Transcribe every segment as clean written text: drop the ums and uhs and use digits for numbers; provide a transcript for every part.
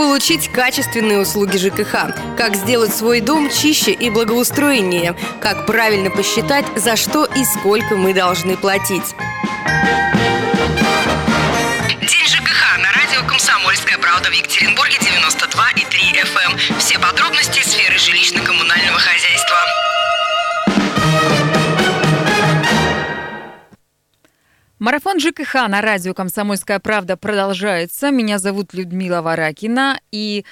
получить качественные услуги ЖКХ, как сделать свой дом чище и благоустроеннее, как правильно посчитать, за что и сколько мы должны платить. День ЖКХ на радио «Комсомольская правда» в Екатеринбурге 92,3 FM. Все подробности сферы жилищно-коммунального хозяйства. Марафон ЖКХ на радио «Комсомольская правда» продолжается. Меня зовут Людмила Варакина. И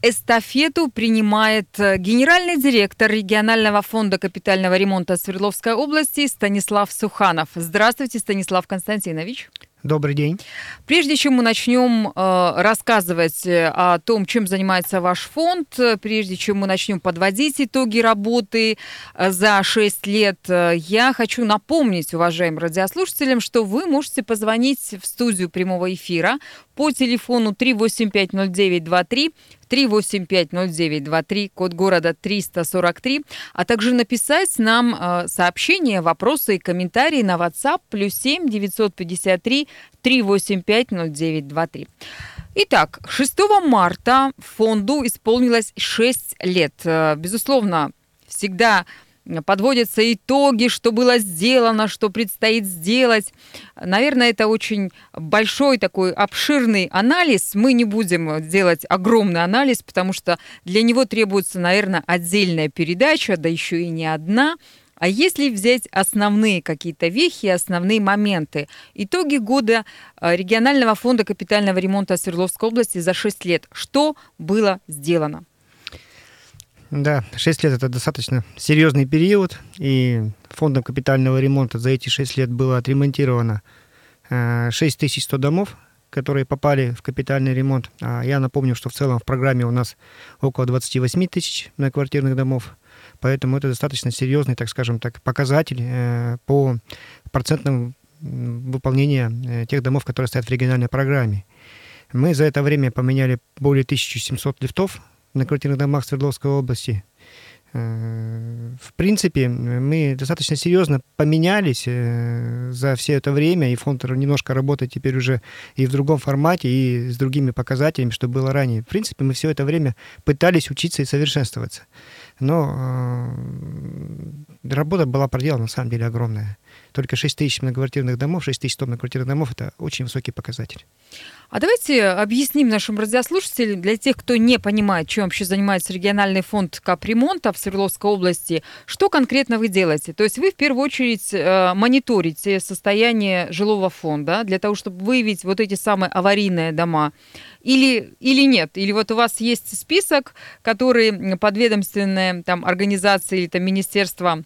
эстафету принимает генеральный директор Регионального фонда капитального ремонта Свердловской области Станислав Суханов. Здравствуйте, Станислав Константинович. Добрый день. Прежде чем мы начнем рассказывать о том, чем занимается ваш фонд, прежде чем мы начнем подводить итоги работы за 6 лет, я хочу напомнить уважаемым радиослушателям, что вы можете позвонить в студию прямого эфира по телефону 3850923, 3850923, код города 343, а также написать нам сообщения, вопросы и комментарии на WhatsApp +7 953 3850923. Итак, 6 марта фонду исполнилось 6 лет. Безусловно, всегда подводятся итоги, что было сделано, что предстоит сделать. Наверное, это очень большой такой обширный анализ. Мы не будем делать огромный анализ, потому что для него требуется, наверное, отдельная передача, да еще и не одна. А если взять основные какие-то вехи, основные моменты, итоги года регионального фонда капитального ремонта Свердловской области за 6 лет, что было сделано? Да, 6 лет – это достаточно серьезный период, и фондом капитального ремонта за эти 6 лет было отремонтировано 6100 домов, которые попали в капитальный ремонт. Я напомню, что в целом в программе у нас около 28 тысяч многоквартирных домов, поэтому это достаточно серьезный, так скажем так, показатель по процентному выполнению тех домов, которые стоят в региональной программе. Мы за это время поменяли более 1700 лифтов на квартирных домах Свердловской области. В принципе, мы достаточно серьезно поменялись за все это время, и фонд немножко работает теперь уже и в другом формате, и с другими показателями, что было ранее. В принципе, мы все это время пытались учиться и совершенствоваться. Но работа была проделана, на самом деле, огромная. Только 6 тысяч многоквартирных домов, 6100 многоквартирных домов – это очень высокий показатель. А давайте объясним нашим радиослушателям, для тех, кто не понимает, чем вообще занимается региональный фонд капремонта в Свердловской области, что конкретно вы делаете. То есть вы в первую очередь мониторите состояние жилого фонда для того, чтобы выявить вот эти самые аварийные дома. Или нет? Или вот у вас есть список, который подведомственные там, организации или там, министерства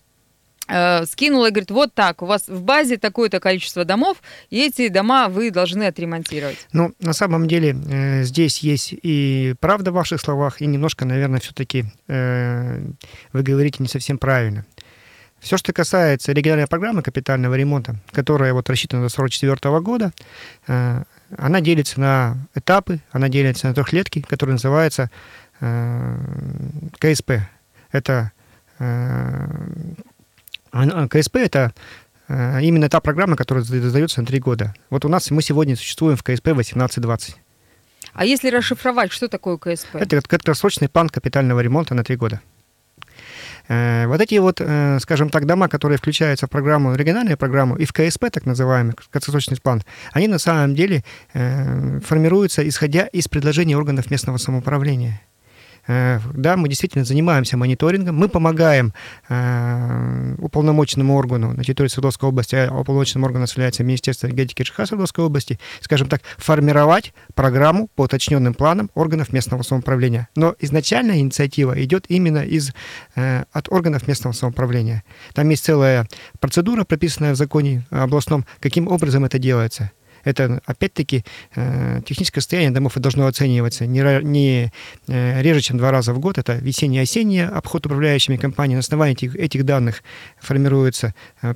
скинула и говорит, вот так, у вас в базе такое-то количество домов, и эти дома вы должны отремонтировать. Ну, на самом деле, здесь есть и правда в ваших словах, и немножко, наверное, все-таки вы говорите не совсем правильно. Все, что касается региональной программы капитального ремонта, которая вот рассчитана до 1944 года, она делится на этапы, она делится на трехлетки, которые называются КСП. КСП – это именно та программа, которая задается на 3 года. Вот у нас мы сегодня существуем в КСП 18-20. А если расшифровать, что такое КСП? Это краткосрочный план капитального ремонта на 3 года. Вот эти вот, скажем так, дома, которые включаются в программу, региональную программу, и в КСП, так называемый, краткосрочный план, они на самом деле формируются, исходя из предложений органов местного самоуправления. Да, мы действительно занимаемся мониторингом, мы помогаем уполномоченному органу на территории Свердловской области, а уполномоченным органом является Министерство энергетики ЖКХ Свердловской области, скажем так, формировать программу по уточненным планам органов местного самоуправления. Но изначально инициатива идет именно от органов местного самоуправления. Там есть целая процедура, прописанная в законе областном, каким образом это делается. Это, опять-таки, техническое состояние домов должно оцениваться не реже, чем 2 раза в год. Это весенний-осенний обход управляющими компаниями. На основании этих данных формируется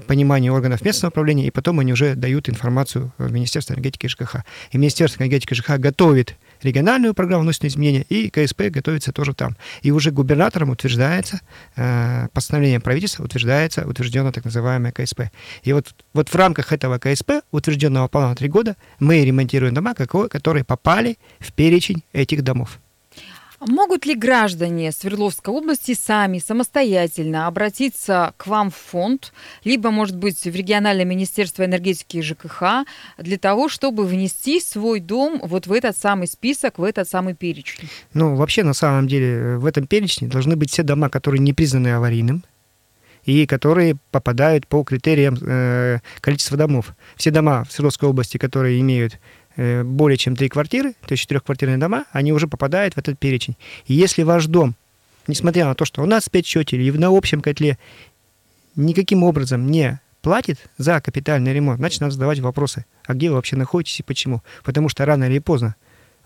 понимание органов местного управления, и потом они уже дают информацию в Министерство энергетики и ЖКХ. И Министерство энергетики и ЖКХ готовит региональную программу вносят изменения, и КСП готовится тоже там. И уже губернатором утверждается, постановлением правительства утверждается, утверждена так называемая КСП. И вот в рамках этого КСП, утвержденного плана на 3 года, мы ремонтируем дома, которые попали в перечень этих домов. Могут ли граждане Свердловской области сами, самостоятельно обратиться к вам в фонд, либо, может быть, в региональное министерство энергетики и ЖКХ, для того, чтобы внести свой дом вот в этот самый список, в этот самый перечень? Ну, вообще, на самом деле, в этом перечне должны быть все дома, которые не признаны аварийным и которые попадают по критериям количества домов. Все дома в Свердловской области, которые имеют более чем 3 квартиры, то есть 4-квартирные дома, они уже попадают в этот перечень. И если ваш дом, несмотря на то, что у нас в спецсчете или на общем котле, никаким образом не платит за капитальный ремонт, значит, надо задавать вопросы, а где вы вообще находитесь и почему. Потому что рано или поздно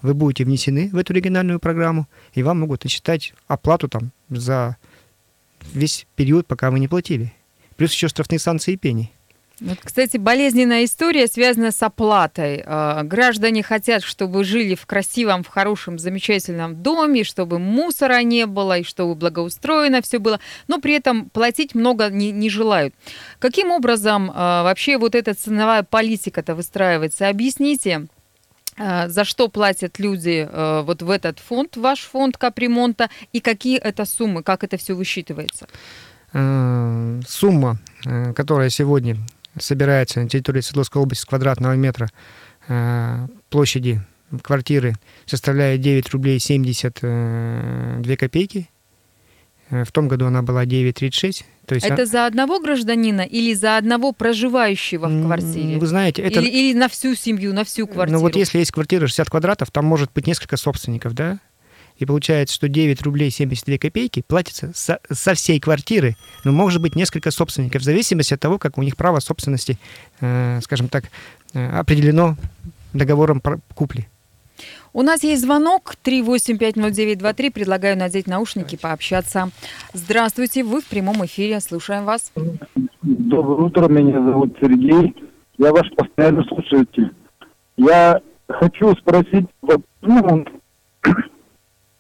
вы будете внесены в эту региональную программу, и вам могут начитать оплату там за весь период, пока вы не платили. Плюс еще штрафные санкции и пени. Вот, кстати, болезненная история связана с оплатой. Граждане хотят, чтобы жили в красивом, в хорошем, замечательном доме, чтобы мусора не было и чтобы благоустроено все было, но при этом платить много не желают. Каким образом вообще вот эта ценовая политика-то выстраивается? Объясните, за что платят люди вот в этот фонд, ваш фонд капремонта, и какие это суммы, как это все высчитывается? Сумма, которая сегодня собирается на территории Свердловской области с квадратного метра площади квартиры, составляет 9 рублей 72 копейки. В том году она была 9,36. То есть это за одного гражданина или за одного проживающего в квартире? Вы знаете, это... Или на всю семью, на всю квартиру? Ну вот если есть квартира 60 квадратов, там может быть несколько собственников, да? И получается, что 9 рублей 72 копейки платится со всей квартиры, но может быть несколько собственников, в зависимости от того, как у них право собственности, скажем так, определено договором купли. У нас есть звонок 3850923. Предлагаю надеть наушники, пообщаться. Здравствуйте, вы в прямом эфире, слушаем вас. Доброе утро, меня зовут Сергей. Я ваш постоянный слушатель. Я хочу спросить...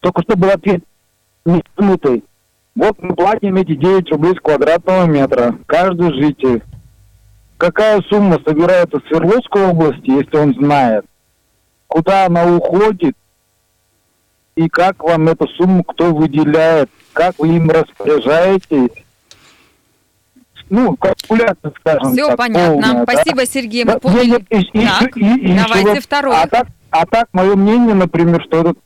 Только что был ответ нетянутый. Вот мы платим эти 9 рублей с квадратного метра. Каждый житель. Какая сумма собирается в Свердловской области, если он знает? Куда она уходит? И как вам эту сумму кто выделяет? Как вы им распоряжаетесь? Ну, калькуляция, скажем так. Все понятно. Полная, спасибо, да? Сергей. Мы поняли. Давайте второй. А так, мое мнение, например, что этот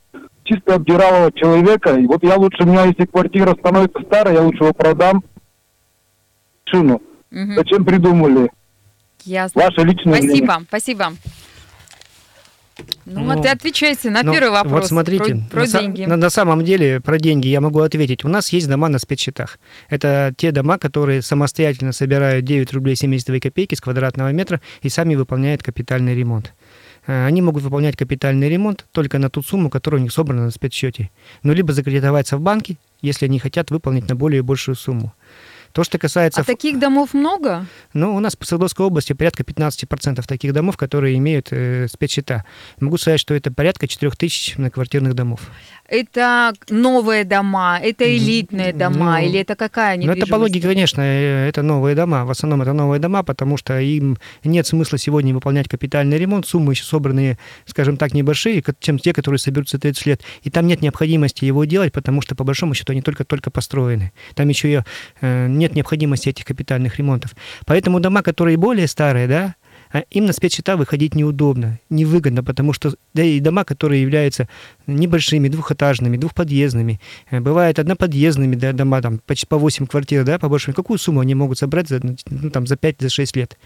чисто обдиралого человека. И вот я лучше, у меня, если квартира становится старой, я лучше его продам. Шину. Угу. Зачем придумали? Ясно. Ваше личное мнение. Спасибо. Ну, а ты отвечайте на первый вопрос. Вот смотрите, про деньги. На самом деле, про деньги я могу ответить. У нас есть дома на спецсчетах. Это те дома, которые самостоятельно собирают 9 рублей 72 копейки с квадратного метра и сами выполняют капитальный ремонт. Они могут выполнять капитальный ремонт только на ту сумму, которая у них собрана на спецсчете. Ну, либо закредитоваться в банке, если они хотят выполнить на более большую сумму. То, что касается... А таких домов много? Ну, у нас по Свердловской области порядка 15% таких домов, которые имеют спецсчета. Могу сказать, что это порядка 4000 многоквартирных домов. Это новые дома, это элитные дома, или это какая недвижимость? Ну, это по логике, конечно, это новые дома. В основном это новые дома, потому что им нет смысла сегодня выполнять капитальный ремонт. Суммы еще собранные, скажем так, небольшие, чем те, которые соберутся 30 лет. И там нет необходимости его делать, потому что, по большому счету, они только-только построены. Там еще и нет необходимости этих капитальных ремонтов. Поэтому дома, которые более старые, да, им на спецсчета выходить неудобно, невыгодно, потому что да, и дома, которые являются небольшими, двухэтажными, двухподъездными, бывают одноподъездными, да, дома, там, почти по 8 квартир, да, по большому, какую сумму они могут собрать за 5-6 лет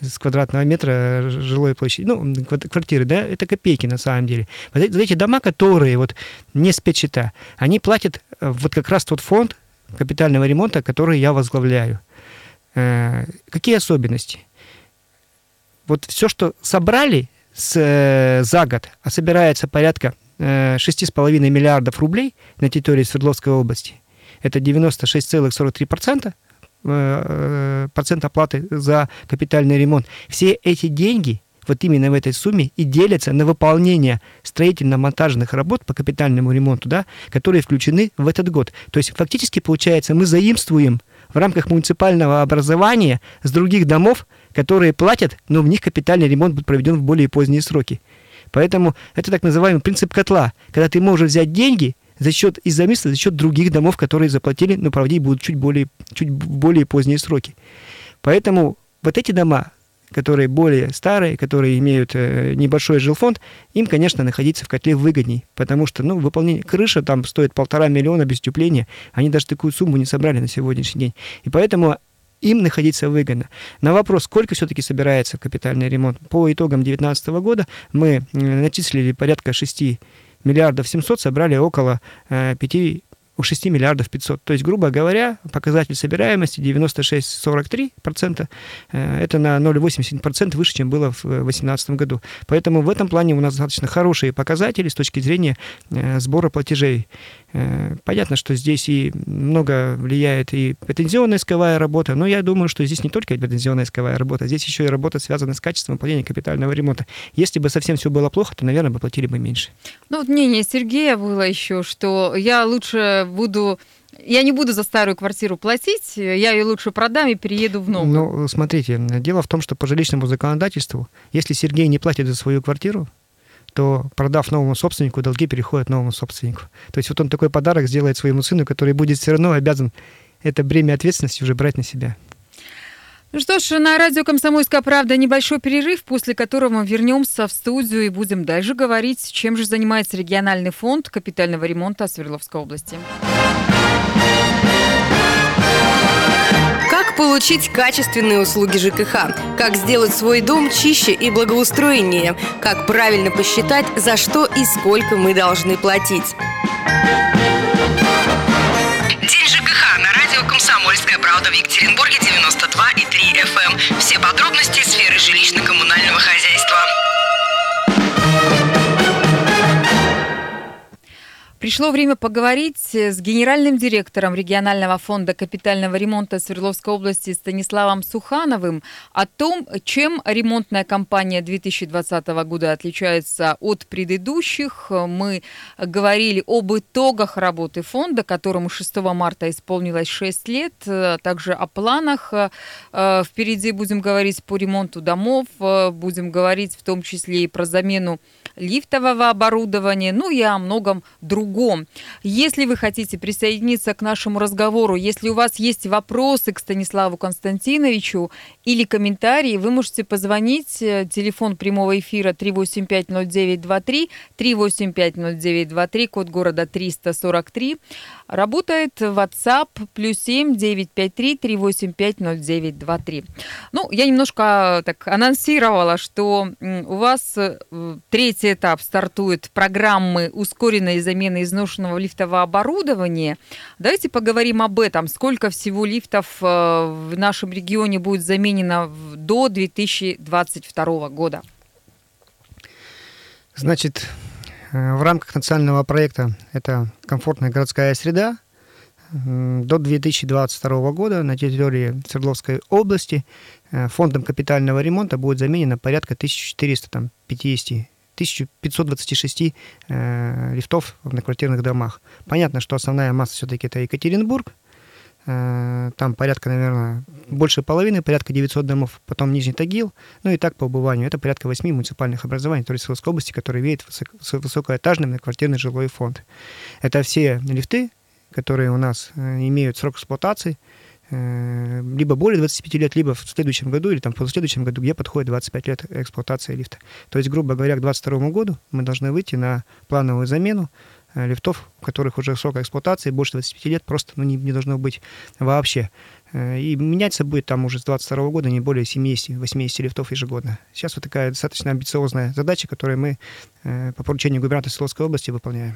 с квадратного метра жилой площади, ну, квартиры, да, это копейки на самом деле. Вот эти дома, которые вот не спецсчета, они платят вот как раз тот фонд капитального ремонта, который я возглавляю. Какие особенности? Вот все, что собрали за год, а собирается порядка 6,5 миллиардов рублей на территории Свердловской области, это 96,43% оплаты за капитальный ремонт. Все эти деньги вот именно в этой сумме и делятся на выполнение строительно-монтажных работ по капитальному ремонту, да, которые включены в этот год. То есть фактически, получается, мы заимствуем в рамках муниципального образования с других домов, которые платят, но в них капитальный ремонт будет проведен в более поздние сроки. Поэтому это так называемый принцип котла, когда ты можешь взять деньги за счет из-за места, за счет других домов, которые заплатили, но проводить будут чуть более поздние сроки. Поэтому вот эти дома, которые более старые, которые имеют небольшой жилфонд, им, конечно, находиться в котле выгодней, потому что, ну, выполнение крыши там стоит 1,5 миллиона без утепления, они даже такую сумму не собрали на сегодняшний день, и поэтому им находиться выгодно. На вопрос, сколько все-таки собирается капитальный ремонт, по итогам 2019 года мы начислили порядка 6 миллиардов 700, собрали около 6 миллиардов 500. То есть, грубо говоря, показатель собираемости 96,43%. Это на 0,87% выше, чем было в 2018 году. Поэтому в этом плане у нас достаточно хорошие показатели с точки зрения сбора платежей. Понятно, что здесь и много влияет и претензионная исковая работа, но я думаю, что здесь не только претензионная исковая работа, здесь еще и работа, связанная с качеством выполнения капитального ремонта. Если бы совсем все было плохо, то, наверное, бы платили бы меньше. Ну, вот мнение Сергея было еще, что я не буду за старую квартиру платить, я ее лучше продам и перееду в новую. Ну, смотрите, дело в том, что по жилищному законодательству, если Сергей не платит за свою квартиру, то, продав новому собственнику, долги переходят новому собственнику. То есть вот он такой подарок сделает своему сыну, который будет все равно обязан это бремя ответственности уже брать на себя. Ну что ж, на радио «Комсомольская правда» небольшой перерыв, после которого мы вернемся в студию и будем дальше говорить, чем же занимается Региональный фонд капитального ремонта Свердловской области. Как получить качественные услуги ЖКХ? Как сделать свой дом чище и благоустроеннее? Как правильно посчитать, за что и сколько мы должны платить? День ЖКХ на радио «Комсомольская правда» в Екатеринбурге 92,3 FM. Все подробности сферы жилищно-коммунального хозяйства. Пришло время поговорить с генеральным директором Регионального фонда капитального ремонта Свердловской области Станиславом Сухановым о том, чем ремонтная кампания 2020 года отличается от предыдущих. Мы говорили об итогах работы фонда, которому 6 марта исполнилось 6 лет, также о планах. Впереди будем говорить по ремонту домов, будем говорить в том числе и про замену лифтового оборудования, ну и о многом другом. Если вы хотите присоединиться к нашему разговору, если у вас есть вопросы к Станиславу Константиновичу или комментарии, вы можете позвонить. Телефон прямого эфира 3850923, 3850923, код города 343. Работает WhatsApp +7 953 385 0923. Ну, я немножко так анонсировала, что у вас третий этап стартует программы ускоренной замены изношенного лифтового оборудования. Давайте поговорим об этом. Сколько всего лифтов в нашем регионе будет заменено до 2022 года? Значит, в рамках национального проекта «Это комфортная городская среда» до 2022 года на территории Свердловской области фондом капитального ремонта будет заменено порядка 1450-1526 лифтов в одноквартирных домах. Понятно, что основная масса все-таки это Екатеринбург. Там порядка, наверное, больше половины, порядка 900 домов, потом Нижний Тагил, ну и так по убыванию. Это порядка 8 муниципальных образований, то есть Свердловской области, которые веют высокоэтажный многоквартирный жилой фонд. Это все лифты, которые у нас имеют срок эксплуатации, либо более 25 лет, либо в следующем году или там в последующем году, где подходит 25 лет эксплуатации лифта. То есть, грубо говоря, к 2022 году мы должны выйти на плановую замену лифтов, у которых уже срок эксплуатации больше 25 лет, просто не должно быть вообще. И меняться будет там уже с 2022 года не более 70-80 лифтов ежегодно. Сейчас вот такая достаточно амбициозная задача, которую мы по поручению губернатора Свердловской области выполняем.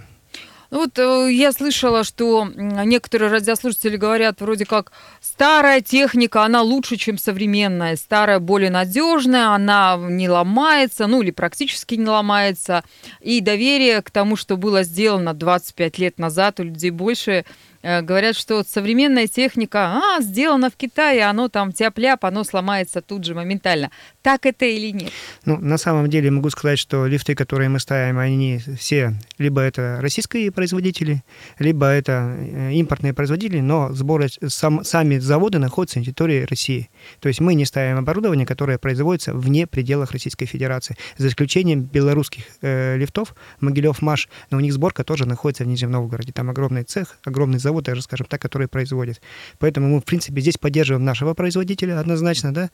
Вот я слышала, что некоторые радиослушатели говорят, вроде как, старая техника, она лучше, чем современная, старая более надежная, она не ломается, ну или практически не ломается, и доверие к тому, что было сделано 25 лет назад, у людей больше, говорят, что современная техника сделана в Китае, оно там тяп-ляп, оно сломается тут же моментально. Так это или нет? Ну, на самом деле могу сказать, что лифты, которые мы ставим, они все либо это российские производители, либо это импортные производители, но сами заводы находятся на территории России. То есть мы не ставим оборудование, которое производится вне пределах Российской Федерации, за исключением белорусских лифтов, Могилев, Маш, но у них сборка тоже находится в Нижнем Новгороде. Там огромный цех, огромный завод, даже, скажем так, который производит. Поэтому мы, в принципе, здесь поддерживаем нашего производителя однозначно, да.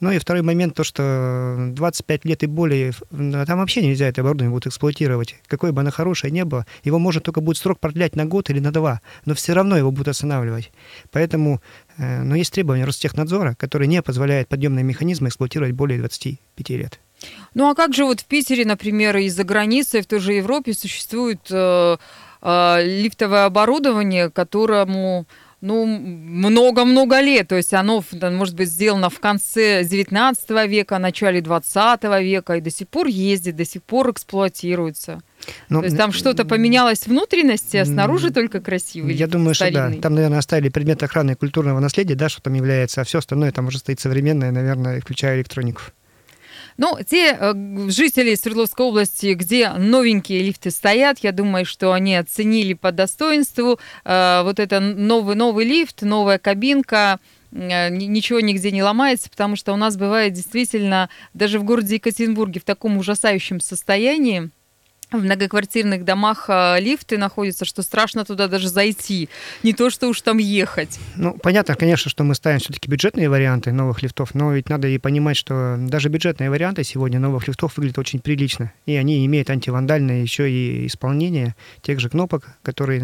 Ну и второй момент, то, что 25 лет и более, там вообще нельзя это оборудование будет эксплуатировать. Какое бы оно хорошее ни было, его можно только будет срок продлять на год или на два, но все равно его будут останавливать. Поэтому, но есть требования Ростехнадзора, которые не позволяют подъемные механизмы эксплуатировать более 25 лет. Ну а как же вот в Питере, например, и за границей, в той же Европе существует лифтовое оборудование, которому... Ну, много-много лет, то есть оно, может быть, сделано в конце 19 века, начале 20 века, и до сих пор ездит, до сих пор эксплуатируется. Но, то есть там что-то поменялось внутренности, а снаружи только красивый. Я думаю, старинный. Что да. Там, наверное, оставили предмет охраны и культурного наследия, да, что там является, а все остальное там уже стоит современное, наверное, включая электронику. Ну, те жители Свердловской области, где новенькие лифты стоят, я думаю, что они оценили по достоинству вот это новый лифт, новая кабинка. Ничего нигде не ломается, потому что у нас бывает действительно даже в городе Екатеринбурге в таком ужасающем состоянии. В многоквартирных домах лифты находятся, что страшно туда даже зайти, не то что уж там ехать. Ну, понятно, конечно, что мы ставим все-таки бюджетные варианты новых лифтов, но ведь надо и понимать, что даже бюджетные варианты сегодня новых лифтов выглядят очень прилично, и они имеют антивандальное еще и исполнение тех же кнопок, которые,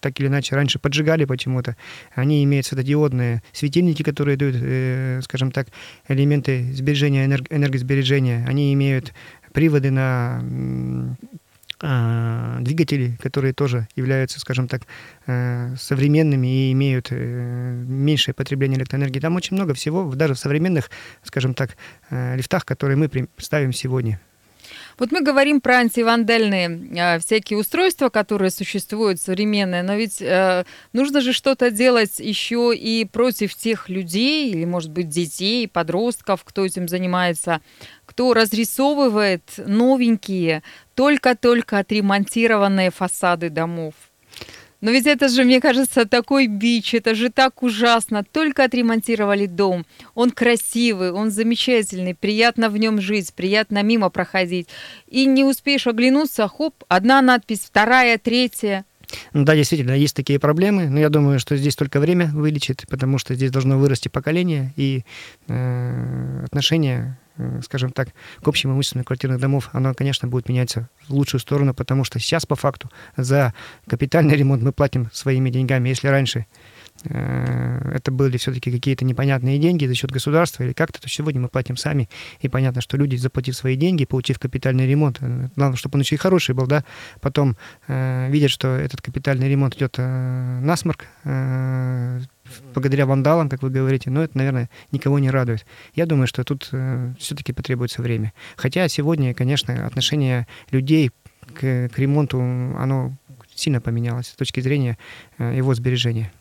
так или иначе, раньше поджигали почему-то. Они имеют светодиодные светильники, которые дают, скажем так, элементы сбережения, энергосбережения. Они имеют приводы на двигатели, которые тоже являются, скажем так, современными и имеют меньшее потребление электроэнергии. Там очень много всего, даже в современных, скажем так, лифтах, которые мы ставим сегодня. Вот мы говорим про антивандальные всякие устройства, которые существуют современные, но ведь нужно же что-то делать еще и против тех людей, или, может быть, детей, подростков, кто этим занимается, кто разрисовывает новенькие, только-только отремонтированные фасады домов. Но ведь это же, мне кажется, такой бич, это же так ужасно. Только отремонтировали дом, он красивый, он замечательный, приятно в нем жить, приятно мимо проходить. И не успеешь оглянуться, хоп, одна надпись, вторая, третья. Ну да, действительно, есть такие проблемы, но я думаю, что здесь только время вылечит, потому что здесь должно вырасти поколение и отношения, скажем так, к общему имуществу квартирных домов, оно, конечно, будет меняться в лучшую сторону, потому что сейчас, по факту, за капитальный ремонт мы платим своими деньгами. Если раньше это были все-таки какие-то непонятные деньги за счет государства или как-то, то сегодня мы платим сами. И понятно, что люди, заплатив свои деньги, получив капитальный ремонт, главное, чтобы он еще и хороший был, да, потом видят, что этот капитальный ремонт идет насморк, благодаря вандалам, как вы говорите, но это, наверное, никого не радует. Я думаю, что тут все-таки потребуется время. Хотя сегодня, конечно, отношение людей к ремонту, оно сильно поменялось с точки зрения его сбережения.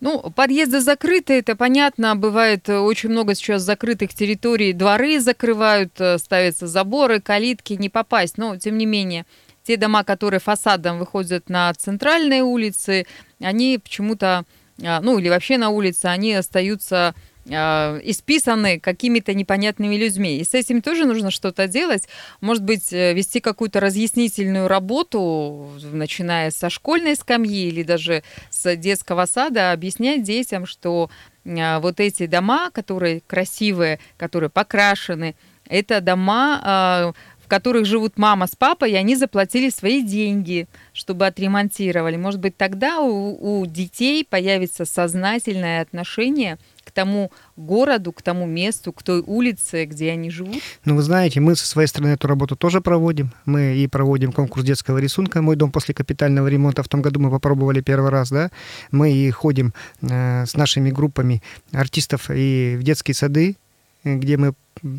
Ну, подъезды закрыты, это понятно, бывает очень много сейчас закрытых территорий, дворы закрывают, ставятся заборы, калитки, не попасть, но тем не менее... Те дома, которые фасадом выходят на центральные улицы, они почему-то, или вообще на улице, они остаются исписаны какими-то непонятными людьми. И с этим тоже нужно что-то делать. Может быть, вести какую-то разъяснительную работу, начиная со школьной скамьи или даже с детского сада, объяснять детям, что вот эти дома, которые красивые, которые покрашены, это дома... в которых живут мама с папой, и они заплатили свои деньги, чтобы отремонтировали. Может быть, тогда у детей появится сознательное отношение к тому городу, к тому месту, к той улице, где они живут? Ну, вы знаете, мы со своей стороны эту работу тоже проводим. Мы и проводим конкурс детского рисунка «Мой дом после капитального ремонта». В том году мы попробовали первый раз, да. Мы и ходим с нашими группами артистов и в детские сады, где мы,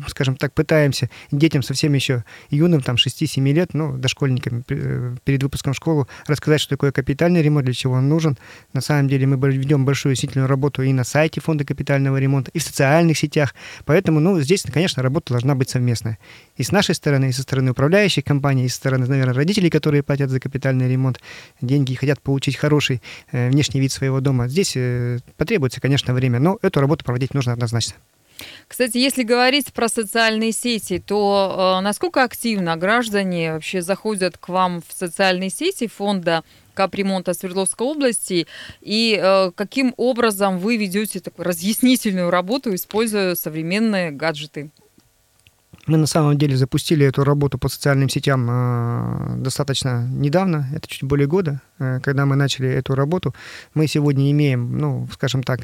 скажем так, пытаемся детям совсем еще юным, там, 6-7 лет, ну, дошкольникам перед выпуском в школу рассказать, что такое капитальный ремонт, для чего он нужен. На самом деле мы ведем большую сильную работу и на сайте Фонда капитального ремонта, и в социальных сетях. Поэтому, ну, здесь, конечно, работа должна быть совместная. И с нашей стороны, и со стороны управляющих компаний, и со стороны, наверное, родителей, которые платят за капитальный ремонт деньги и хотят получить хороший внешний вид своего дома. Здесь потребуется, конечно, время, но эту работу проводить нужно однозначно. Кстати, если говорить про социальные сети, то насколько активно граждане вообще заходят к вам в социальные сети фонда капремонта Свердловской области, и каким образом вы ведете такую разъяснительную работу, используя современные гаджеты? Мы на самом деле запустили эту работу по социальным сетям достаточно недавно, это чуть более года, когда мы начали эту работу. Мы сегодня имеем, ну, скажем так,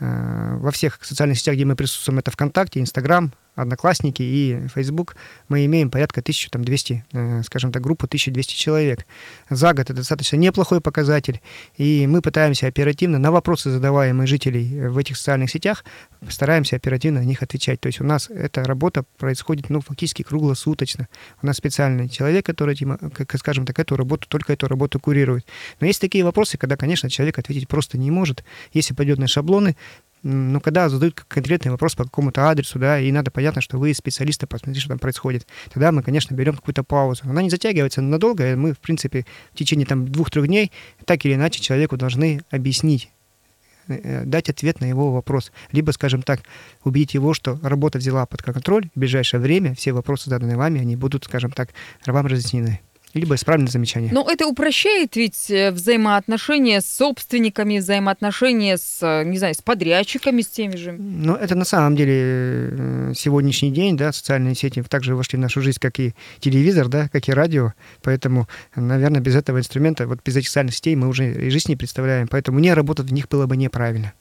во всех социальных сетях, где мы присутствуем, это ВКонтакте, Инстаграм, Одноклассники и Facebook, мы имеем порядка 1200, скажем так, группу 1200 человек. За год это достаточно неплохой показатель, и мы пытаемся оперативно на вопросы, задаваемые жителей в этих социальных сетях, стараемся оперативно на них отвечать. То есть у нас эта работа происходит, ну, фактически круглосуточно. У нас специальный человек, который, скажем так, эту работу курирует. Но есть такие вопросы, когда, конечно, человек ответить просто не может. Есть определенные шаблоны, но когда задают конкретный вопрос по какому-то адресу, да, и надо, понятно, что вы специалисты, посмотрите, что там происходит, тогда мы, конечно, берем какую-то паузу. Она не затягивается надолго, и мы, в принципе, в течение там 2-3 дней так или иначе человеку должны объяснить, дать ответ на его вопрос. Либо, скажем так, убедить его, что работа взяла под контроль, в ближайшее время все вопросы, заданные вами, они будут, скажем так, вам разъяснены. Либо исправленное замечание. Но это упрощает ведь взаимоотношения с собственниками, взаимоотношения с, не знаю, с подрядчиками, с теми же. Ну, это на самом деле сегодняшний день, да, социальные сети также вошли в нашу жизнь, как и телевизор, да, как и радио. Поэтому, наверное, без этого инструмента, вот без этих социальных сетей мы уже и жизнь не представляем. Поэтому не работать в них было бы неправильно.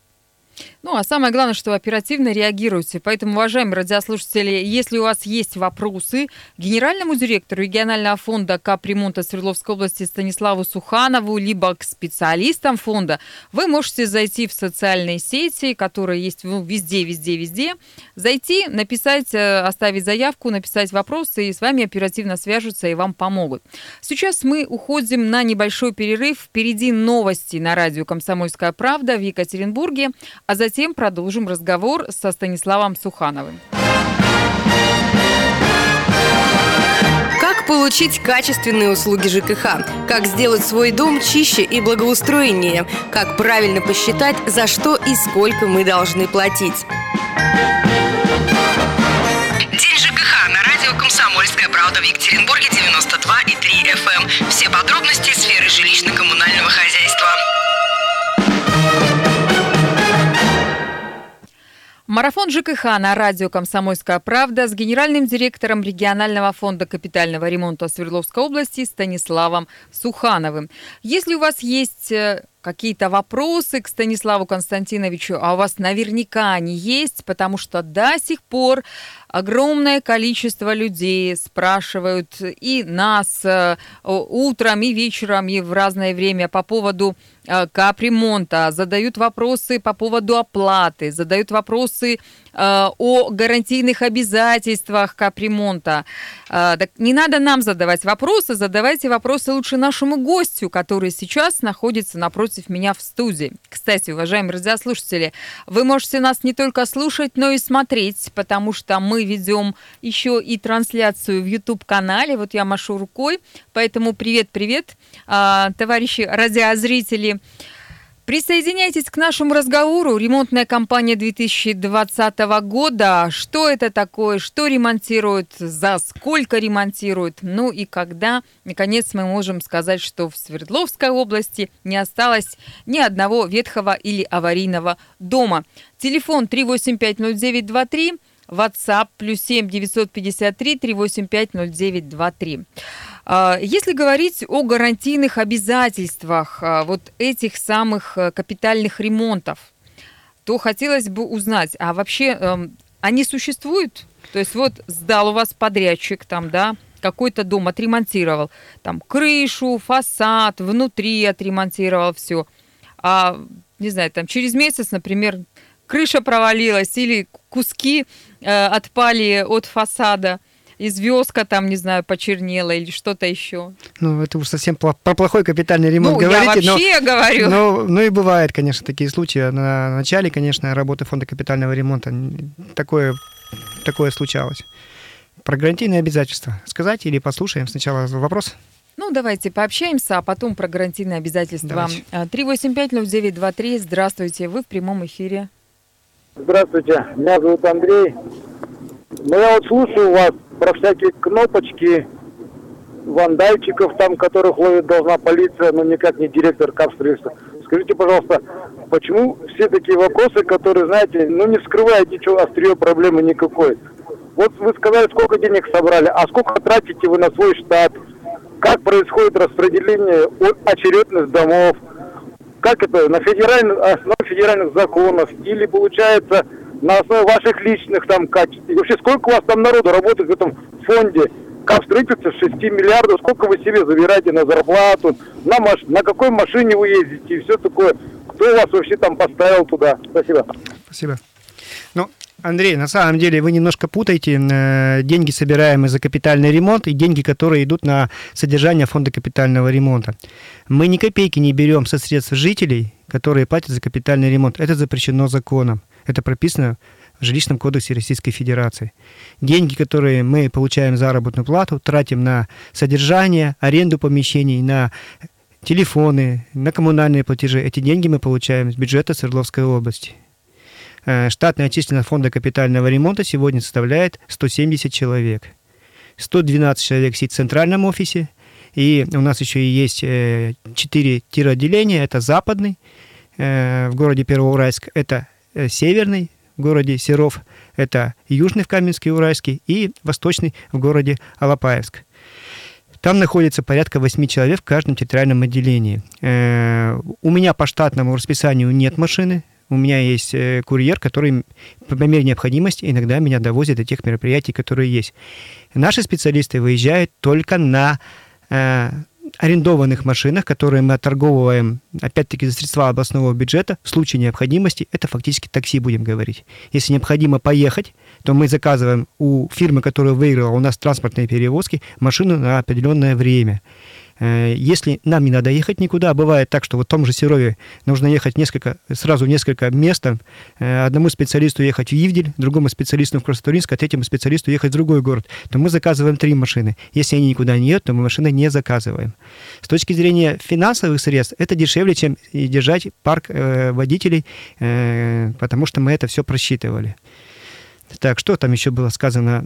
Ну, а самое главное, что оперативно реагируете. Поэтому, уважаемые радиослушатели, если у вас есть вопросы генеральному директору регионального фонда капремонта Свердловской области Станиславу Суханову, либо к специалистам фонда, вы можете зайти в социальные сети, которые есть, ну, везде. Зайти, написать, оставить заявку, написать вопросы, и с вами оперативно свяжутся и вам помогут. Сейчас мы уходим на небольшой перерыв. Впереди новости на радио «Комсомольская правда» в Екатеринбурге. А затем продолжим разговор со Станиславом Сухановым. Как получить качественные услуги ЖКХ? Как сделать свой дом чище и благоустроеннее? Как правильно посчитать, за что и сколько мы должны платить? День ЖКХ на радио «Комсомольская правда» в Екатеринбурге 92,3 FM. Все подробности сферы жилищно-коммунального хозяйства. Марафон ЖКХ на радио «Комсомольская правда» с генеральным директором регионального фонда капитального ремонта Свердловской области Станиславом Сухановым. Если у вас есть какие-то вопросы к Станиславу Константиновичу, а у вас наверняка они есть, потому что до сих пор огромное количество людей спрашивают и нас утром, и вечером, и в разное время по поводу капремонта, задают вопросы по поводу оплаты, задают вопросы о гарантийных обязательствах капремонта. Так не надо нам задавать вопросы, задавайте вопросы лучше нашему гостю, который сейчас находится напротив меня в студии. Кстати, уважаемые радиослушатели, вы можете нас не только слушать, но и смотреть, потому что мы ведем еще и трансляцию в YouTube-канале. Вот я машу рукой, поэтому привет-привет, товарищи радиозрители. Присоединяйтесь к нашему разговору. Ремонтная кампания 2020 года. Что это такое? Что ремонтируют? За сколько ремонтируют? Ну и когда, наконец, мы можем сказать, что в Свердловской области не осталось ни одного ветхого или аварийного дома. Телефон 3850923, WhatsApp +7 953 385 0923. Если говорить о гарантийных обязательствах вот этих самых капитальных ремонтов, то хотелось бы узнать, а вообще они существуют? То есть вот сдал у вас подрядчик там, да, какой-то дом отремонтировал, там крышу, фасад, внутри отремонтировал все. А, не знаю, там через месяц, например, крыша провалилась или куски отпали от фасада, и звездка там, не знаю, почернела или что-то еще. Ну, это уж совсем про плохой капитальный ремонт говорите. Ну, я вообще говорю. Ну, и бывают, конечно, такие случаи. На начале, конечно, работы фонда капитального ремонта такое случалось. Про гарантийные обязательства сказать или послушаем сначала вопрос? Ну, давайте пообщаемся, а потом про гарантийные обязательства. 385-0923, здравствуйте, вы в прямом эфире. Здравствуйте, меня зовут Андрей. Ну, я вот слушаю вас про всякие кнопочки, вандальчиков там, которых ловит должна полиция, но никак не директор капстроительства. Скажите, пожалуйста, почему все такие вопросы, которые, знаете, ну, не вскрывают ничего, острие проблемы никакой? Вот вы сказали, сколько денег собрали, а сколько тратите вы на свой штат? Как происходит распределение очередных домов? Как это, на основе федеральных законов? Или, получается, на основе ваших личных там качеств? И вообще, сколько у вас там народу работает в этом фонде? Как строительство 6 миллиардов? Сколько вы себе забираете на зарплату? На какой машине вы ездите? И все такое. Кто вас вообще там поставил туда? Спасибо. Спасибо. Ну, Андрей, на самом деле вы немножко путаете деньги, собираемые за капитальный ремонт, и деньги, которые идут на содержание фонда капитального ремонта. Мы ни копейки не берем со средств жителей, которые платят за капитальный ремонт. Это запрещено законом. Это прописано в Жилищном кодексе Российской Федерации. Деньги, которые мы получаем заработную плату, тратим на содержание, аренду помещений, на телефоны, на коммунальные платежи. Эти деньги мы получаем с бюджета Свердловской области. Штатная численность фонда капитального ремонта сегодня составляет 170 человек. 112 человек сидит в центральном офисе, и у нас еще и есть 4 тироотделения. Это западный, в городе Первоуральск, это северный, в городе Серов, это южный в Каменске-Уральске и восточный в городе Алапаевск. Там находится порядка 8 человек в каждом территориальном отделении. У меня по штатному расписанию нет машины. У меня есть курьер, который по мере необходимости иногда меня довозит до тех мероприятий, которые есть. Наши специалисты выезжают только на арендованных машинах, которые мы отторговываем, опять-таки, за средства областного бюджета. В случае необходимости это фактически такси, будем говорить. Если необходимо поехать, то мы заказываем у фирмы, которая выиграла у нас транспортные перевозки, машину на определенное время. Если нам не надо ехать никуда, бывает так, что в том же Серове нужно ехать сразу несколько мест. Одному специалисту ехать в Ивдель, другому специалисту в Краснотурьинск, а третьему специалисту ехать в другой город. То мы заказываем 3 машины. Если они никуда не едут, то мы машины не заказываем. С точки зрения финансовых средств, это дешевле, чем держать парк водителей, потому что мы это все просчитывали. Так, что там еще было сказано?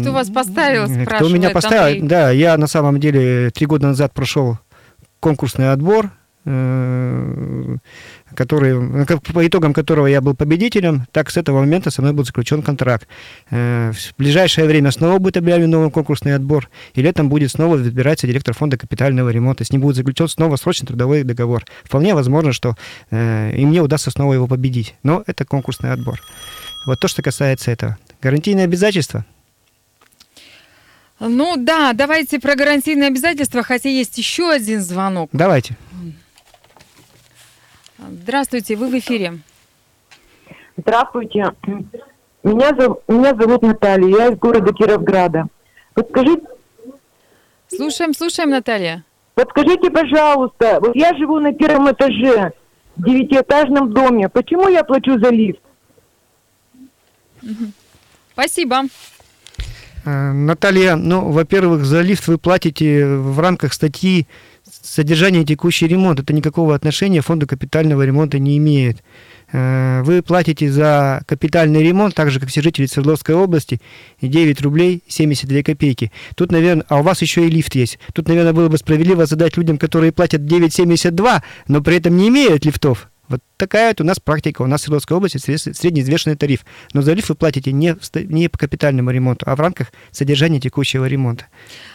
Кто вас поставил, спрашивает? Кто меня поставил? Андрей. Да, я на самом деле 3 года назад прошел конкурсный отбор, который, по итогам которого я был победителем, так с этого момента со мной был заключен контракт. В ближайшее время снова будет объявлен новый конкурсный отбор, и летом будет снова выбираться директор фонда капитального ремонта. С ним будет заключен снова срочный трудовой договор. Вполне возможно, что и мне удастся снова его победить. Но это конкурсный отбор. Вот то, что касается этого. Гарантийные обязательства. Ну да, давайте про гарантийные обязательства, хотя есть еще один звонок. Давайте. Здравствуйте, вы в эфире. Здравствуйте. Меня зовут Наталья, я из города Кировграда. Подскажите... Слушаем, Наталья. Подскажите, пожалуйста, вот я живу на 1-м этаже, в 9-этажном доме. Почему я плачу за лифт? Спасибо. Наталья, ну, во-первых, за лифт вы платите в рамках статьи «Содержание и текущий ремонт». Это никакого отношения к фонду капитального ремонта не имеет. Вы платите за капитальный ремонт, так же, как все жители Свердловской области, 9 рублей 72 копейки. Тут, наверное, а у вас еще и лифт есть. Тут, наверное, было бы справедливо задать людям, которые платят 9,72, но при этом не имеют лифтов. Вот такая вот у нас практика. У нас в Свердловской области среднеизвешенный тариф. Но за лифт вы платите не по капитальному ремонту, а в рамках содержания текущего ремонта.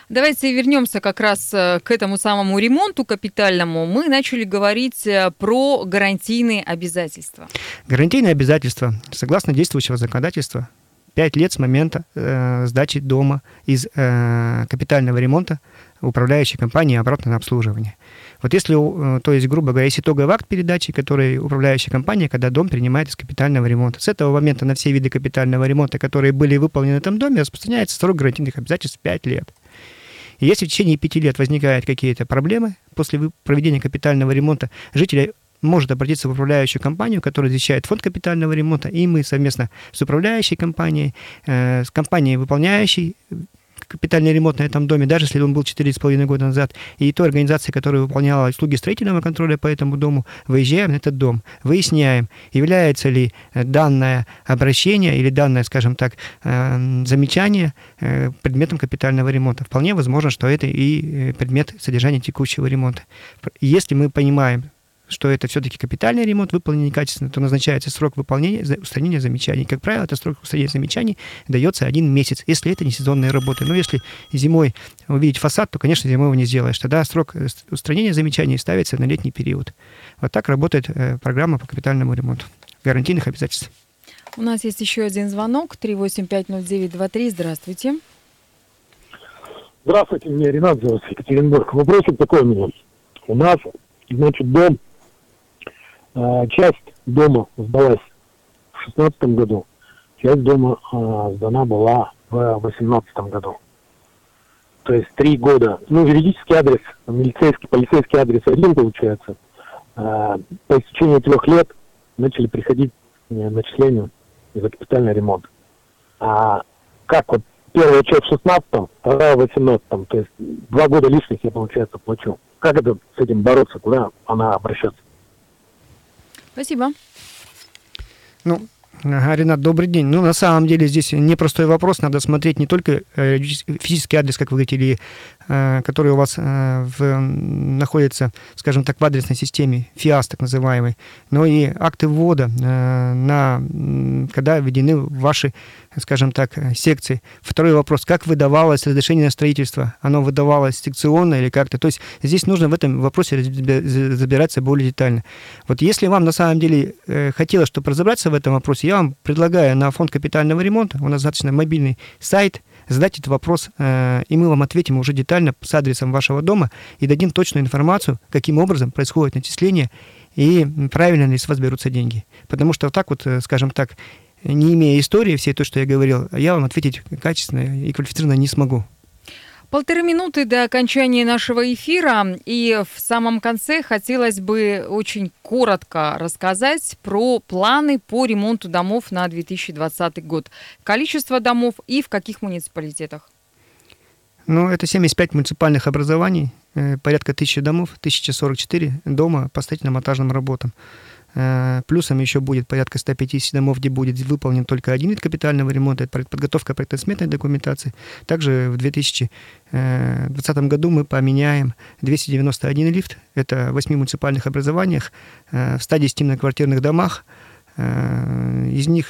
Давайте вернемся как раз к этому самому ремонту капитальному. Мы начали говорить про гарантийные обязательства. Гарантийные обязательства, согласно действующего законодательства, 5 лет с момента сдачи дома из капитального ремонта управляющей компании обратно на обслуживание. Вот если, то есть, грубо говоря, есть итоговый акт передачи, который управляющая компания, когда дом принимает из капитального ремонта. С этого момента на все виды капитального ремонта, которые были выполнены в этом доме, распространяется срок гарантийных обязательств 5 лет. И если в течение 5 лет возникают какие-то проблемы, после проведения капитального ремонта житель может обратиться в управляющую компанию, которая защищает фонд капитального ремонта, и мы совместно с управляющей компанией, с компанией, выполняющей капитальный ремонт на этом доме, даже если он был 4,5 года назад, и той организации, которая выполняла услуги строительного контроля по этому дому, выезжаем на этот дом, выясняем, является ли данное обращение или данное, скажем так, замечание предметом капитального ремонта. Вполне возможно, что это и предмет содержания текущего ремонта. Если мы понимаем, что это все-таки капитальный ремонт, выполнен некачественно, то назначается срок выполнения устранения замечаний. Как правило, этот срок устранения замечаний дается 1 месяц, если это не сезонные работы. Но если зимой увидеть фасад, то, конечно, зимой его не сделаешь. Тогда срок устранения замечаний ставится на летний период. Вот так работает программа по капитальному ремонту гарантийных обязательств. У нас есть еще один звонок. 3850923. Здравствуйте. Здравствуйте, меня Ренат зовут, Екатеринбург. Вопрос такой у меня. У нас, значит, дом, часть дома сдалась в 2016 году, часть дома сдана была в 2018 году. То есть 3 года. Ну, юридический адрес, милицейский, полицейский адрес один получается. По истечении 3 лет начали приходить начисления за капитальный ремонт. А как вот первая часть в 2016, вторая в 2018, то есть 2 года лишних я, получается, плачу. Как это с этим бороться, куда она обращаться? Спасибо. Ну, Ренат, добрый день. Ну, на самом деле здесь непростой вопрос. Надо смотреть не только физический адрес, как вы говорите, или, который у вас находится, скажем так, в адресной системе, ФИАС так называемый, но и акты ввода, когда введены ваши, скажем так, секции. Второй вопрос, как выдавалось разрешение на строительство? Оно выдавалось секционно или как-то? То есть здесь нужно в этом вопросе разбираться более детально. Вот если вам на самом деле хотелось, чтобы разобраться в этом вопросе, я вам предлагаю на фонд капитального ремонта, у нас достаточно мобильный сайт, задать этот вопрос, и мы вам ответим уже детально с адресом вашего дома и дадим точную информацию, каким образом происходит начисление и правильно ли с вас берутся деньги. Потому что так вот, скажем так, не имея истории всей, то, что я говорил, я вам ответить качественно и квалифицированно не смогу. 1,5 минуты до окончания нашего эфира, и в самом конце хотелось бы очень коротко рассказать про планы по ремонту домов на 2020 год. Количество домов и в каких муниципалитетах? Ну, это 75 муниципальных образований, порядка 1000 домов, 1044 дома по строительно-монтажным работам. Плюсом еще будет порядка 150 домов, где будет выполнен только один вид капитального ремонта, это подготовка проектно-сметной документации. Также в 2020 году мы поменяем 291 лифт, это в 8 муниципальных образованиях, в 110 многоквартирных домах, из них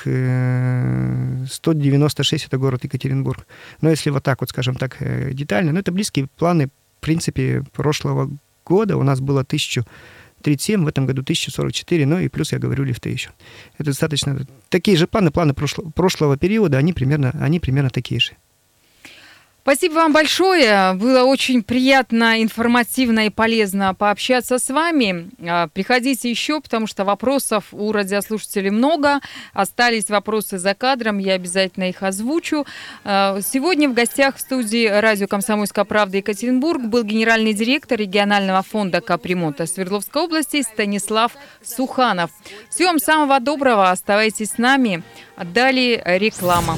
196 – это город Екатеринбург. Но если вот так вот, скажем так, детально, но это близкие планы, в принципе, прошлого года у нас было 1037, в этом году 1044, ну и плюс, я говорю, лифты еще. Это достаточно... Такие же планы прошлого периода, они примерно такие же. Спасибо вам большое. Было очень приятно, информативно и полезно пообщаться с вами. Приходите еще, потому что вопросов у радиослушателей много. Остались вопросы за кадром, я обязательно их озвучу. Сегодня в гостях в студии радио «Комсомольская правда» Екатеринбург был генеральный директор регионального фонда капремонта Свердловской области Станислав Суханов. Всего вам самого доброго. Оставайтесь с нами. Далее реклама.